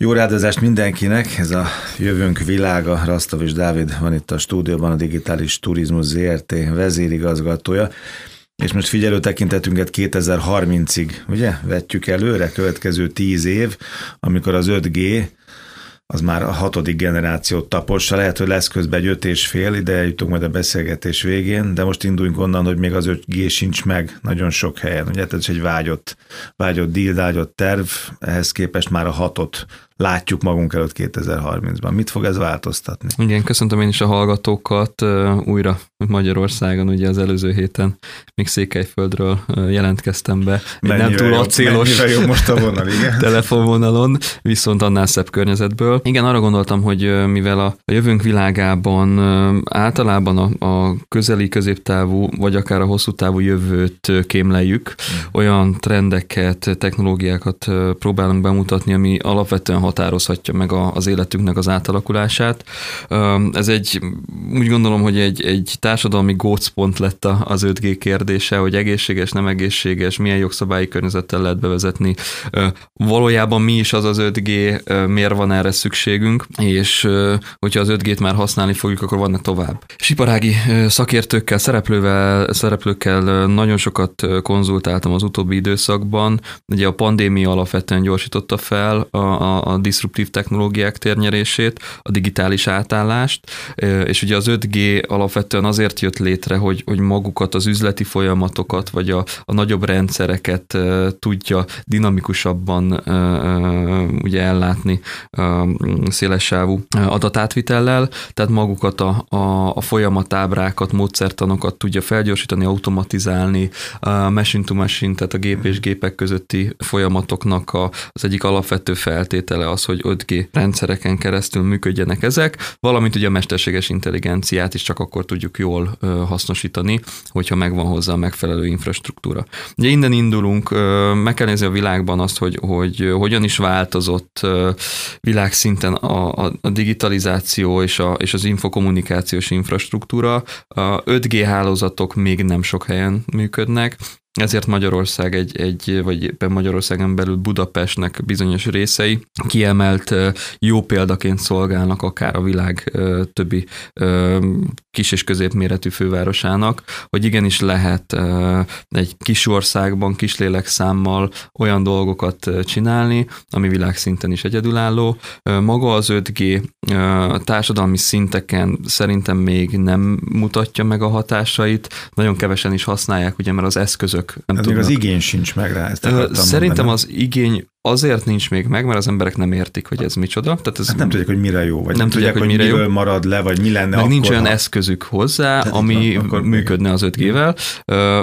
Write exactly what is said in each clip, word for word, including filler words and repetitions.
Jó rádozást mindenkinek, ez a Jövőnk világa. Rasztovits Dávid van itt a stúdióban, a Digitális Turizmus zé er té vezérigazgatója, és most figyelő tekintetünket kétezer-harmincig, ugye, vetjük előre, következő tíz év, amikor az öt G az már a hatodik generációt tapossa, lehet, hogy lesz közben egy öt és fél, ide eljutunk majd a beszélgetés végén, de most induljunk onnan, hogy még az öt G sincs meg nagyon sok helyen, ugye, tehát ez egy vágyott, vágyott díl, vágyott terv, ehhez képest már a hatot látjuk magunk előtt kétezer-harmincban. Mit fog ez változtatni? Igen, köszöntöm én is a hallgatókat újra Magyarországon, ugye az előző héten még Székelyföldről jelentkeztem be. Mennyivel nem túl acélos most a vonal, igen. telefonvonalon, viszont annál szebb környezetből. Igen, arra gondoltam, hogy mivel a Jövőnk világában általában a, a közeli, középtávú, vagy akár a hosszú távú jövőt kémleljük, olyan trendeket, technológiákat próbálunk bemutatni, ami alapvetően határozhatja meg az életünknek az átalakulását. Ez egy, úgy gondolom, hogy egy, egy társadalmi gócpont lett az öt G kérdése, hogy egészséges, nem egészséges, milyen jogszabályi környezettel lehet bevezetni. Valójában mi is az az öt G, miért van erre szükségünk, és hogyha az öt G-t már használni fogjuk, akkor vannak tovább. Iparági szakértőkkel, szereplővel, szereplőkkel nagyon sokat konzultáltam az utóbbi időszakban. Ugye a pandémia alapvetően gyorsította fel a, a, a diszruptív technológiák térnyerését, a digitális átállást, és ugye az öt G alapvetően azért jött létre, hogy, hogy magukat, az üzleti folyamatokat, vagy a, a nagyobb rendszereket tudja dinamikusabban ugye ellátni szélessávú adatátvitellel, tehát magukat a, a, a folyamatábrákat, módszertanokat tudja felgyorsítani, automatizálni, a machine to machine, tehát a gép és gépek közötti folyamatoknak a, az egyik alapvető feltétele az, hogy öt G rendszereken keresztül működjenek ezek, valamint ugye a mesterséges intelligenciát is csak akkor tudjuk jól hasznosítani, hogyha megvan hozzá a megfelelő infrastruktúra. Ugye innen indulunk, meg kell nézni a világban azt, hogy, hogy hogyan is változott világszinten a, a digitalizáció és, a, és az infokommunikációs infrastruktúra. A öt G hálózatok még nem sok helyen működnek, ezért Magyarország egy, egy vagy Magyarországon belül Budapestnek bizonyos részei kiemelt jó példaként szolgálnak akár a világ többi kis és középméretű fővárosának, hogy igenis lehet egy kis országban, kis lélekszámmal olyan dolgokat csinálni, ami világszinten is egyedülálló. Maga az öt G társadalmi szinteken szerintem még nem mutatja meg a hatásait, nagyon kevesen is használják, ugye, mert az eszközök nem tudnak. Az igény sincs meg rá. Ezt Szerintem mondani. Az igény azért nincs még meg, mert az emberek nem értik, hogy ez micsoda. Tehát ez hát nem tudják, hogy mire jó, vagy nem, nem tudják, tudják, hogy, hogy miből marad le, vagy mi lenne. Meg akkor nincs olyan ha... eszközük hozzá, tehát ami működne az öt G-vel.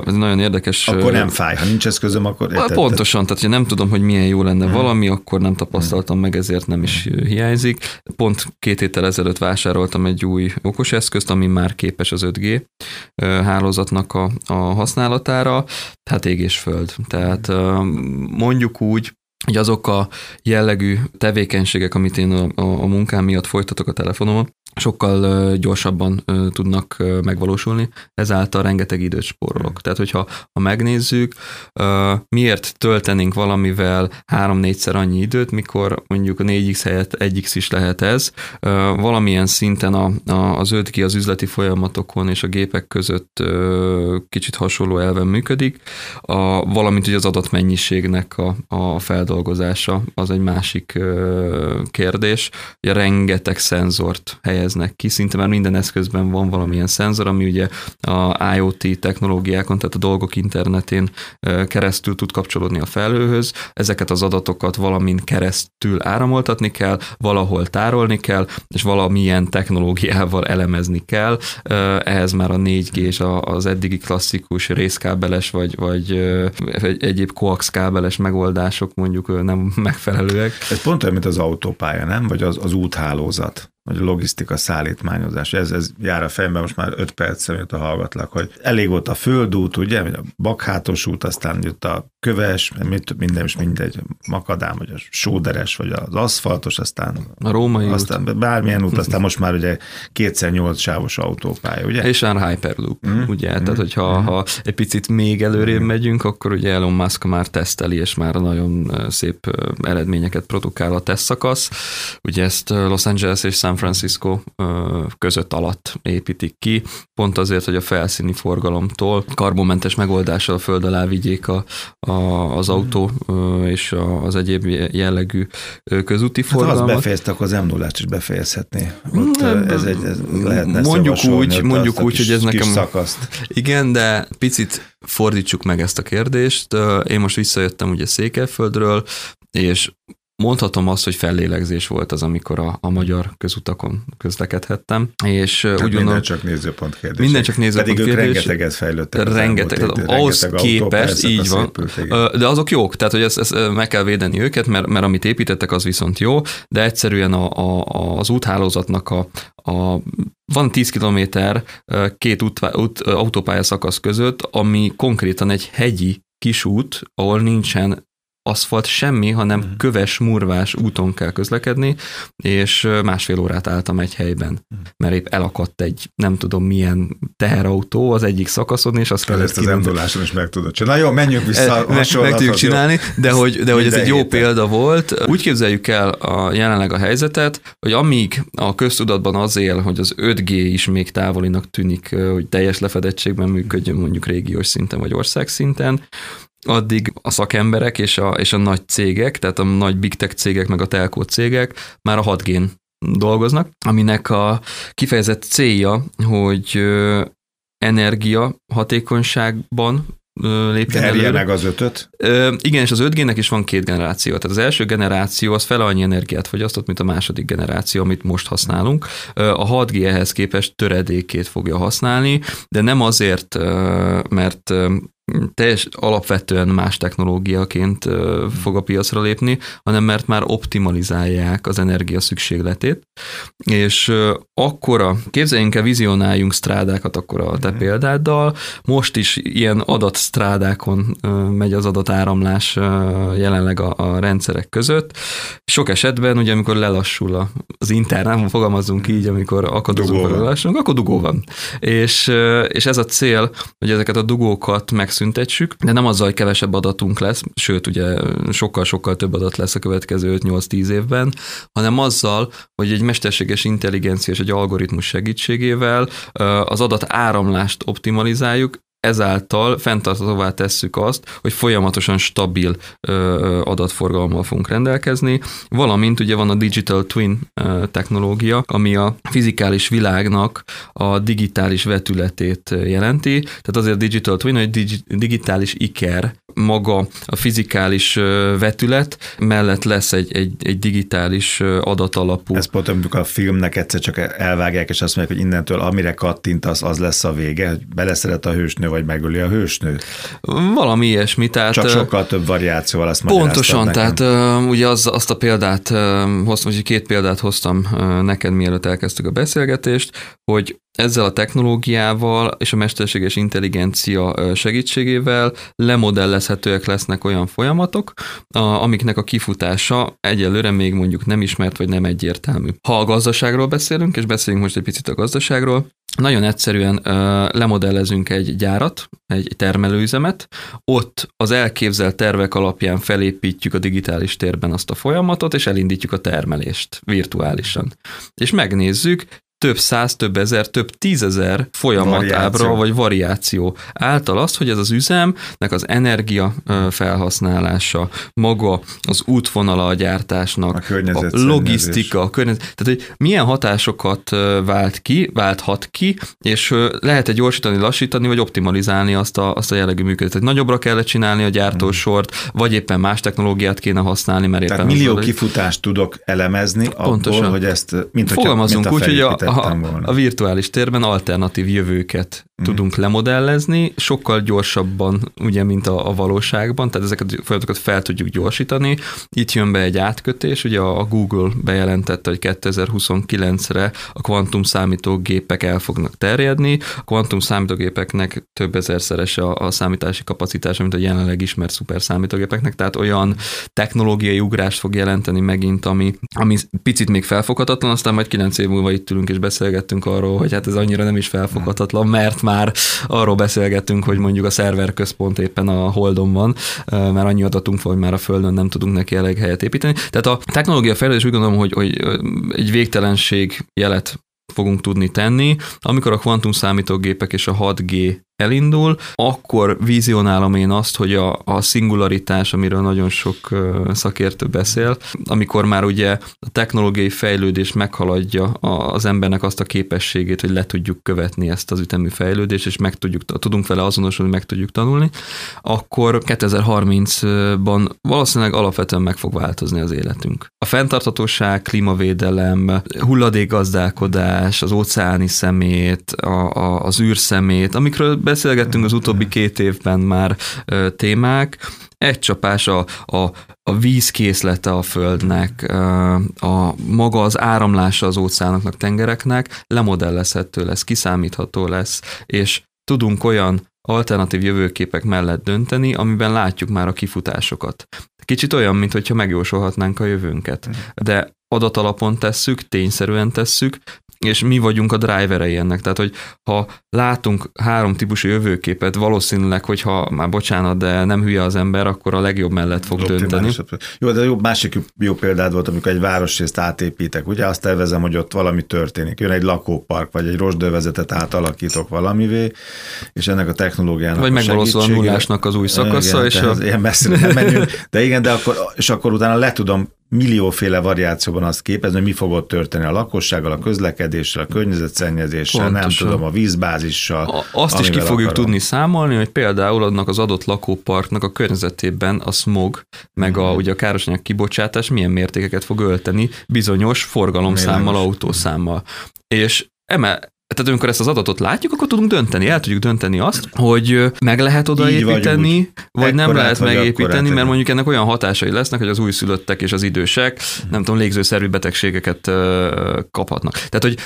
Ez nagyon érdekes. Akkor nem fáj, ha nincs eszközöm, akkor... Érted, pontosan, tehát, tehát nem tudom, hogy milyen jó lenne hmm. valami, akkor nem tapasztaltam hmm. meg, ezért nem is hiányzik. Pont két héttel ezelőtt vásároltam egy új okos eszközt, ami már képes az öt G hálózatnak a, a használatára. Hát ég és föld. Tehát mondjuk úgy, hogy azok a jellegű tevékenységek, amit én a, a, a munkám miatt folytatok a telefonomon, sokkal gyorsabban tudnak megvalósulni, ezáltal rengeteg időt spórolok. Tehát, hogyha ha megnézzük, miért töltenénk valamivel három-négyszer annyi időt, mikor mondjuk a négy x helyett egy x is lehet ez. Valamilyen szinten a, a, az öt G az üzleti folyamatokon és a gépek között kicsit hasonló elven működik, a, valamint ugye az adatmennyiségnek a, a feldolgozása, az egy másik kérdés. Ugye rengeteg szenzort helyez ki. Szinte már minden eszközben van valamilyen szenzor, ami ugye a IoT technológiákon, tehát a dolgok internetén keresztül tud kapcsolódni a felhőhöz. Ezeket az adatokat valamin keresztül áramoltatni kell, valahol tárolni kell, és valamilyen technológiával elemezni kell. Ehhez már a négy G és az eddigi klasszikus részkábeles, vagy, vagy egyéb koax kábeles megoldások mondjuk nem megfelelőek. Ez pont olyan, mint az autópálya, nem? Vagy az, az úthálózat, hogy logisztika, szállítmányozás. Ez, ez jár a fejemben most már öt perc, mióta hallgatlak, hogy elég volt a földút, ugye, a Bakhátos út, aztán jött a köves, minden is mindegy, makadám, vagy a sóderes, vagy az aszfaltos, aztán a római aztán út. Bármilyen út, aztán most már ugye kétszer nyolc sávos autópálya, ugye? És már Hyperloop, mm. ugye? Mm. Tehát, hogyha mm. ha egy picit még előrébb mm. megyünk, akkor ugye Elon Musk már teszteli, és már nagyon szép eredményeket produkál a tesztszakasz. Ugye ezt Los Angeles és San Francisco között alatt építik ki, pont azért, hogy a felszíni forgalomtól karbonmentes megoldással a föld alá vigyék a, a, az autó és a, az egyéb jellegű közúti forgalmat. Hát, ha azt befejeztek, az em nullát is befejezhetné. Ott ez egy, ez lehetne mondjuk úgy, mondjuk úgy, kis, hogy ez nekem... Szakaszt. Igen, de picit fordítsuk meg ezt a kérdést. Én most visszajöttem ugye Székelyföldről, és mondhatom azt, hogy fellélegzés volt az, amikor a, a magyar közutakon közlekedhettem. És úgy minden gondolom, csak nézőpont kérdés. Minden csak nézőpont kérdés. Pedig ők rengeteget fejlődtek. Rengeteget. Ahhoz képest, így van. Épült, de azok jók, tehát hogy ezt, ezt meg kell védeni őket, mert, mert amit építettek, az viszont jó, de egyszerűen a, a, az úthálózatnak a, a van tíz kilométer két út, út, autópálya szakasz között, ami konkrétan egy hegyi kisút, ahol nincsen aszfalt semmi, hanem köves, murvás úton kell közlekedni, és másfél órát álltam egy helyben, mert épp elakadt egy nem tudom milyen teherautó az egyik szakaszon, és azt kellett kívülni. Ezt az enduláson is meg tudod csinálni. Na jó, menjünk vissza. Meg, meg tudjuk csinálni, de hogy, de hogy ez egy jó héten. Példa volt. Úgy képzeljük el a, jelenleg a helyzetet, hogy amíg a köztudatban az él, hogy az öt G is még távolinak tűnik, hogy teljes lefedettségben működjön mondjuk régiós szinten vagy országszinten, addig a szakemberek és a, és a nagy cégek, tehát a nagy big tech cégek, meg a telco cégek már a hat G-n dolgoznak, aminek a kifejezett célja, hogy energia hatékonyságban lépjen előre. Erje meg az ötöt? Igen, és az öt G-nek is van két generáció. Tehát az első generáció az fele annyi energiát fogyasztott, mint a második generáció, amit most használunk. A hat G ehhez képest töredékét fogja használni, de nem azért, mert teljes alapvetően más technológiaként fog a piacra lépni, hanem mert már optimalizálják az energia szükségletét, és akkora, képzeljünk el, vizionáljunk strádákat akkor a te példáddal, most is ilyen adatstrádákon megy az adatáramlás jelenleg a, a rendszerek között. Sok esetben, ugye amikor lelassul az internet, fogalmazzunk így, amikor akadozunk, lelassulunk, akkor dugó van. És, és ez a cél, hogy ezeket a dugókat meg szüntetsük, de nem azzal, hogy kevesebb adatunk lesz, sőt, ugye sokkal-sokkal több adat lesz a következő öt-nyolc-tíz évben, hanem azzal, hogy egy mesterséges intelligencia és egy algoritmus segítségével az adat áramlást optimalizáljuk, ezáltal fenntarthatóvá tesszük azt, hogy folyamatosan stabil adatforgalommal fogunk rendelkezni, valamint ugye van a digital twin technológia, ami a fizikális világnak a digitális vetületét jelenti, tehát azért digital twin, hogy digi- digitális iker, maga a fizikális vetület mellett lesz egy, egy, egy digitális adatalapú. Ez pont, amikor a filmnek egyszer csak elvágják, és azt mondják, hogy innentől amire kattintasz, az lesz a vége, hogy beleszeret a hősnő, vagy megöli a hősnőt. Valami ilyesmi. Tehát csak sokkal több variációval azt pontosan, tehát ugye az, azt a példát hoztam, vagy két példát hoztam neked, mielőtt elkezdtük a beszélgetést, hogy ezzel a technológiával és a mesterséges intelligencia segítségével lemodellezhetőek lesznek olyan folyamatok, amiknek a kifutása egyelőre még mondjuk nem ismert, vagy nem egyértelmű. Ha a gazdaságról beszélünk, és beszélünk most egy picit a gazdaságról, nagyon egyszerűen lemodellezünk egy gyárat, egy termelőüzemet, ott az elképzelt tervek alapján felépítjük a digitális térben azt a folyamatot, és elindítjuk a termelést virtuálisan. És megnézzük, több száz, több ezer, több tízezer folyamatábra, vagy variáció által azt, hogy ez az üzemnek az energia felhasználása, maga az útvonala a gyártásnak, a, a logisztika, a környezet, tehát hogy milyen hatásokat vált ki, válthat ki, és lehet-e gyorsítani, lassítani, vagy optimalizálni azt a, azt a jellegű működést. Nagyobbra kellett csinálni a gyártósort, vagy éppen más technológiát kéne használni, mert tehát éppen... Tehát millió kifutást tudok elemezni pontosan abból, hogy ezt, mint hogyha, mint a felépítettem volna. A virtuális térben alternatív jövőket tudunk lemodellezni, sokkal gyorsabban, ugye, mint a, a valóságban, tehát ezeket a folyamatokat fel tudjuk gyorsítani. Itt jön be egy átkötés, ugye a Google bejelentette, hogy kétezer-huszonkilencre a kvantum számítógépek el fognak terjedni. A kvantum számítógépeknek több ezerszeres a, a számítási kapacitása, mint a jelenleg ismert szuper számítógépeknek, tehát olyan technológiai ugrást fog jelenteni megint, ami, ami picit még felfoghatatlan, aztán majd kilenc év múlva itt ülünk és beszélgettünk arról, hogy hát ez annyira nem is felfoghatatlan, mert már arról beszélgettünk, hogy mondjuk a szerver központ éppen a Holdon van, mert annyi adatunk van, hogy már a Földön nem tudunk neki elég helyet építeni. Tehát a technológia fejlődés úgy gondolom, hogy, hogy egy végtelenség jelet fogunk tudni tenni. Amikor a kvantum számítógépek és a hat G elindul, akkor vizionálom én azt, hogy a, a szingularitás, amiről nagyon sok szakértő beszél, amikor már ugye a technológiai fejlődés meghaladja az embernek azt a képességét, hogy le tudjuk követni ezt az ütemű fejlődést, és meg tudjuk, tudunk vele azonosulni, meg tudjuk tanulni, akkor kétezer-harmincban valószínűleg alapvetően meg fog változni az életünk. A fenntarthatóság, klímavédelem, hulladékgazdálkodás, az óceáni szemét, a, a, az űrszemét, amikről beszélgettünk az utóbbi két évben már témák. Egy csapás a, a, a vízkészlete a Földnek, a maga az áramlása az óceánoknak, tengereknek lemodellezhető lesz, kiszámítható lesz, és tudunk olyan alternatív jövőképek mellett dönteni, amiben látjuk már a kifutásokat. Kicsit olyan, mintha megjósolhatnánk a jövőnket, de adatalapon tesszük, tényszerűen tesszük, és mi vagyunk a driverei ennek. Tehát, hogy ha látunk három típusú jövőképet, valószínűleg, hogyha már bocsánat, de nem hülye az ember, akkor a legjobb mellett fog dönteni. Jó, de jó, másik jó példád volt, amikor egy városrészt átépítek, ugye azt tervezem, hogy ott valami történik. Jön egy lakópark, vagy egy rozsdővezetet átalakítok valamivé, és ennek a technológiának vagy a segítsége. Vagy a nullásnak az új szakasza. Igen, és a... ilyen messzire nem menjünk, de igen, de akkor, és akkor utána le tudom millióféle variációban azt képezni, hogy mi fog ott történni a lakossággal, a közlekedéssel, a környezetszennyezéssel, pontosan, nem tudom, a vízbázissal. A, azt is ki fogjuk akarom. tudni számolni, hogy például annak az adott lakóparknak a környezetében a smog, meg a, ugye a károsanyag kibocsátás milyen mértékeket fog ölteni bizonyos forgalomszámmal, autószámmal. És eme Tehát amikor ezt az adatot látjuk, akkor tudunk dönteni, el tudjuk dönteni azt, hogy meg lehet odaépíteni, vagy, vagy nem lehet megépíteni, mert mondjuk ennek olyan hatásai lesznek, hogy az újszülöttek és az idősek, nem tudom, légzőszervi betegségeket kaphatnak. Tehát, hogy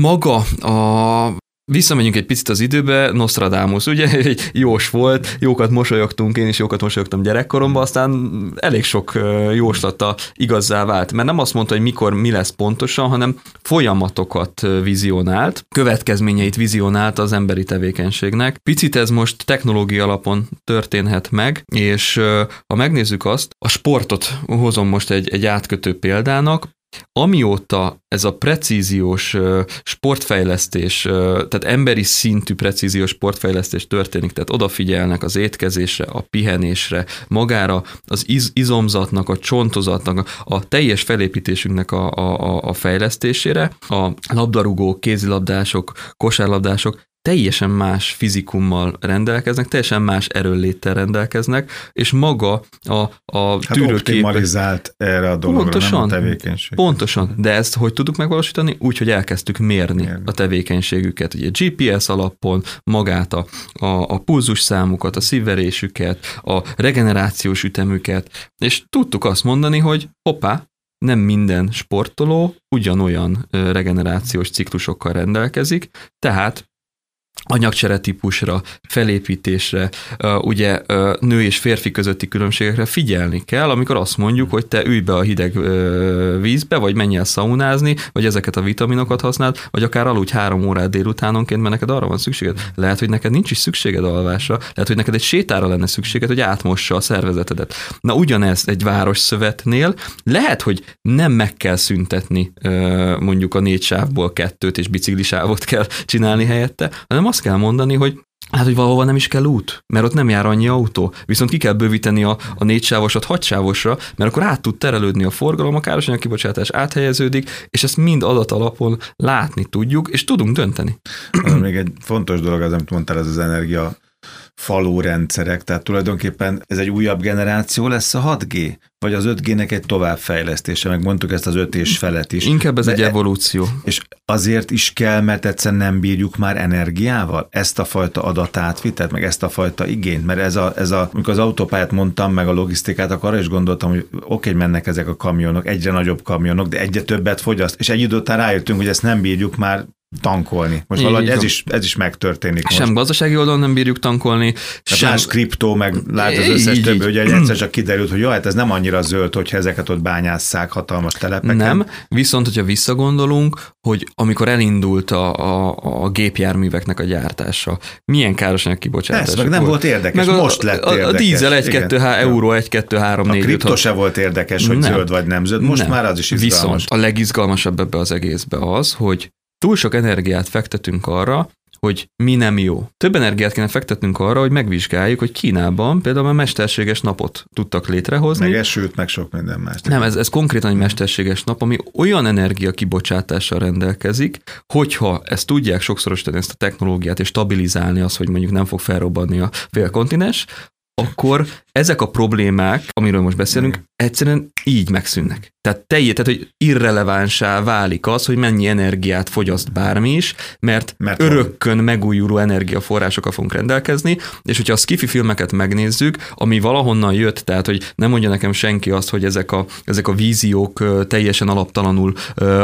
maga a... Visszamegyünk egy picit az időbe, Nostradamus, ugye, jós volt, jókat mosolyogtunk, én is jókat mosolyogtam gyerekkoromban, aztán elég sok jóslata igazzá vált, mert nem azt mondta, hogy mikor mi lesz pontosan, hanem folyamatokat vizionált, következményeit vizionált az emberi tevékenységnek. Picit ez most technológia alapon történhet meg, és ha megnézzük azt, a sportot hozom most egy, egy átkötő példának. Amióta ez a precíziós sportfejlesztés, tehát emberi szintű precíziós sportfejlesztés történik, tehát odafigyelnek az étkezésre, a pihenésre, magára az iz- izomzatnak, a csontozatnak, a teljes felépítésünknek a, a, a fejlesztésére, a labdarúgók, kézilabdások, kosárlabdások teljesen más fizikummal rendelkeznek, teljesen más erőlléttel rendelkeznek, és maga a, a hát tűrőkép... optimalizált erre a dologra, pontosan, nem a tevékenység. Pontosan, de ezt hogy tudtuk megvalósítani? Úgy, hogy elkezdtük mérni, mérni. a tevékenységüket. Ugye gé pé es alapon magát, a, a, a pulzusszámukat, a szívverésüket, a regenerációs ütemüket, és tudtuk azt mondani, hogy hoppá, nem minden sportoló ugyanolyan regenerációs ciklusokkal rendelkezik, tehát anyagcsere típusra, felépítésre, ugye nő és férfi közötti különbségekre figyelni kell, amikor azt mondjuk, hogy te ülj be a hideg vízbe, vagy menj el szaunázni, vagy ezeket a vitaminokat használd, vagy akár aludj három órát délutánonként, mert neked arra van szükséged. Lehet, hogy neked nincs is szükséged alvásra, lehet, hogy neked egy sétára lenne szükséged, hogy átmossa a szervezetedet. Na ugyanez egy városszövetnél, lehet, hogy nem meg kell szüntetni mondjuk a négy sávból kettőt, és biciklisávot kell csinálni helyette, hanem azt kell mondani, hogy hát, hogy valahova nem is kell út, mert ott nem jár annyi autó. Viszont ki kell bővíteni a, a négysávosat hatsávosra, mert akkor át tud terelődni a forgalom, a károsanyag kibocsátás áthelyeződik, és ezt mind adatalapon látni tudjuk, és tudunk dönteni. Még egy fontos dolog az, amit mondtál, ez az energia falórendszerek, tehát tulajdonképpen ez egy újabb generáció lesz a hat G? Vagy az öt G-nek egy továbbfejlesztése? Meg mondtuk ezt az öt és felet is. Inkább ez de egy evolúció. És azért is kell, mert egyszerűen nem bírjuk már energiával ezt a fajta adatátvitelt, meg ezt a fajta igényt, mert ez a, ez a, amikor az autópályát mondtam, meg a logisztikát, akkor arra is gondoltam, hogy oké, mennek ezek a kamionok, egyre nagyobb kamionok, de egyre többet fogyaszt, és egy idő után rájöttünk, hogy ezt nem bírjuk már tankolni. Most így, valahogy ez is, ez is megtörténik sem most. Sem gazdasági oldalon nem bírjuk tankolni, sem... Más kriptó, meg lát az összes többi, hogy egyszer csak kiderült, hogy jó, hát ez nem annyira zöld, hogyha ezeket ott bányásszák hatalmas telepeken. Nem, viszont hogyha visszagondolunk, hogy amikor elindult a, a, a gépjárműveknek a gyártása, milyen károsanyag kibocsátása. Ez meg nem volt érdekes, meg a, most lett érdekes. A, a dízel egy kettő euró egy kettő három négy. A kriptó se volt érdekes, hogy nem. Zöld vagy nem zöld, most nem. Már az is izgalmas. Viszont a legizgalmasabb ebbe az egészbe az, hogy túl sok energiát fektetünk arra, hogy mi nem jó. Több energiát kéne fektetnünk arra, hogy megvizsgáljuk, hogy Kínában például már mesterséges napot tudtak létrehozni. Meg esőt, meg sok minden más. Nem, ez, ez konkrétan egy mesterséges nap, ami olyan energiakibocsátással rendelkezik, hogyha ezt tudják sokszorosítani, ezt a technológiát, és stabilizálni azt, hogy mondjuk nem fog felrobbanni a félkontinens, akkor ezek a problémák, amiről most beszélünk, egyszerűen így megszűnnek. Tehát teljé, tehát hogy irrelevánsá válik az, hogy mennyi energiát fogyaszt bármi is, mert, mert örökkön van. Megújuló energiaforrásokkal fogunk rendelkezni, és hogyha a sci-fi filmeket megnézzük, ami valahonnan jött, tehát hogy nem mondja nekem senki azt, hogy ezek a, ezek a víziók teljesen alaptalanul,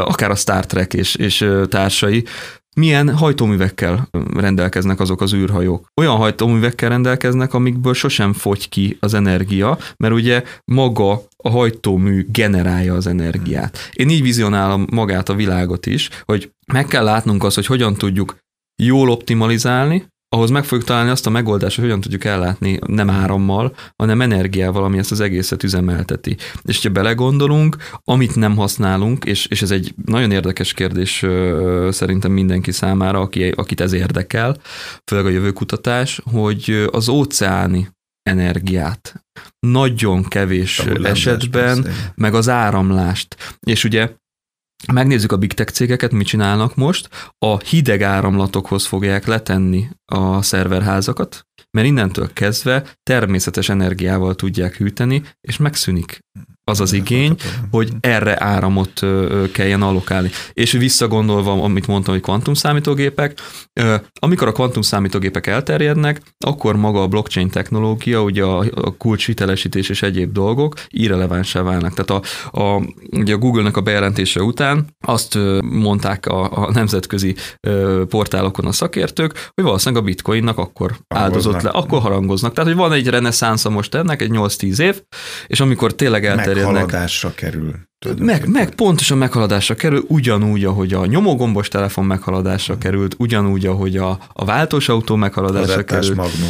akár a Star Trek és, és társai, milyen hajtóművekkel rendelkeznek azok az űrhajók? Olyan hajtóművekkel rendelkeznek, amikből sosem fogy ki az energia, mert ugye maga a hajtómű generálja az energiát. Én így vizionálom magát a világot is, hogy meg kell látnunk azt, hogy hogyan tudjuk jól optimalizálni, ahhoz meg fogjuk találni azt a megoldást, hogy hogyan tudjuk ellátni nem árammal, hanem energiával, ami ezt az egészet üzemelteti. És ha belegondolunk, amit nem használunk, és, és ez egy nagyon érdekes kérdés ö, szerintem mindenki számára, aki, akit ez érdekel, főleg a jövőkutatás, hogy az óceáni energiát nagyon kevés esetben, persze. Meg az áramlást. És ugye megnézzük a big tech cégeket, mit csinálnak most, a hideg áramlatokhoz fogják letenni a szerverházakat, mert innentől kezdve természetes energiával tudják hűteni, és megszűnik az az igény, hogy erre áramot kelljen allokálni. És visszagondolva, amit mondtam, hogy kvantumszámítógépek, amikor a kvantumszámítógépek elterjednek, akkor maga a blockchain technológia, ugye a kulcshitelesítés és egyéb dolgok irrelevánsá válnak. Tehát a, a, ugye a Google-nek a bejelentése után azt mondták a, a nemzetközi portálokon a szakértők, hogy valószínűleg a bitcoinnak akkor áldozott le, akkor harangoznak. Tehát, hogy van egy reneszánsza most ennek, egy nyolc-tíz év, és amikor tényleg elterjednek, meghaladásra kerül. Meg, meg pontosan meghaladásra kerül, ugyanúgy, ahogy a nyomogombos telefon meghaladásra került, ugyanúgy, ahogy a, a váltós autó meghaladásra a került. Magnó,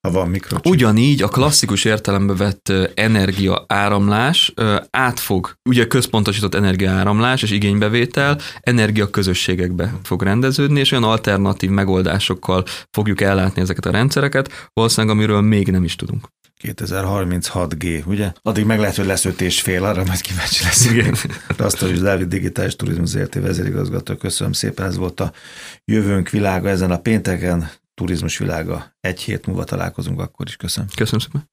ha van mikrocsip. Ugyanígy a klasszikus értelembe vett energia áramlás átfog, ugye központosított energia áramlás és igénybevétel energia közösségekbe fog rendeződni, és olyan alternatív megoldásokkal fogjuk ellátni ezeket a rendszereket, valószínűleg amiről még nem is tudunk. kétezer-harminchat G, ugye? Addig meg lehet, hogy lesz öt és fél, arra majd kíváncsi lesz. Igen. Rasztovits Dávid, Digitális Turizmus zé er té vezérigazgató, köszönöm szépen, ez volt a Jövőnk Világa ezen a pénteken, Turizmus Világa, egy hét múlva találkozunk, akkor is köszönöm. Köszönöm szépen.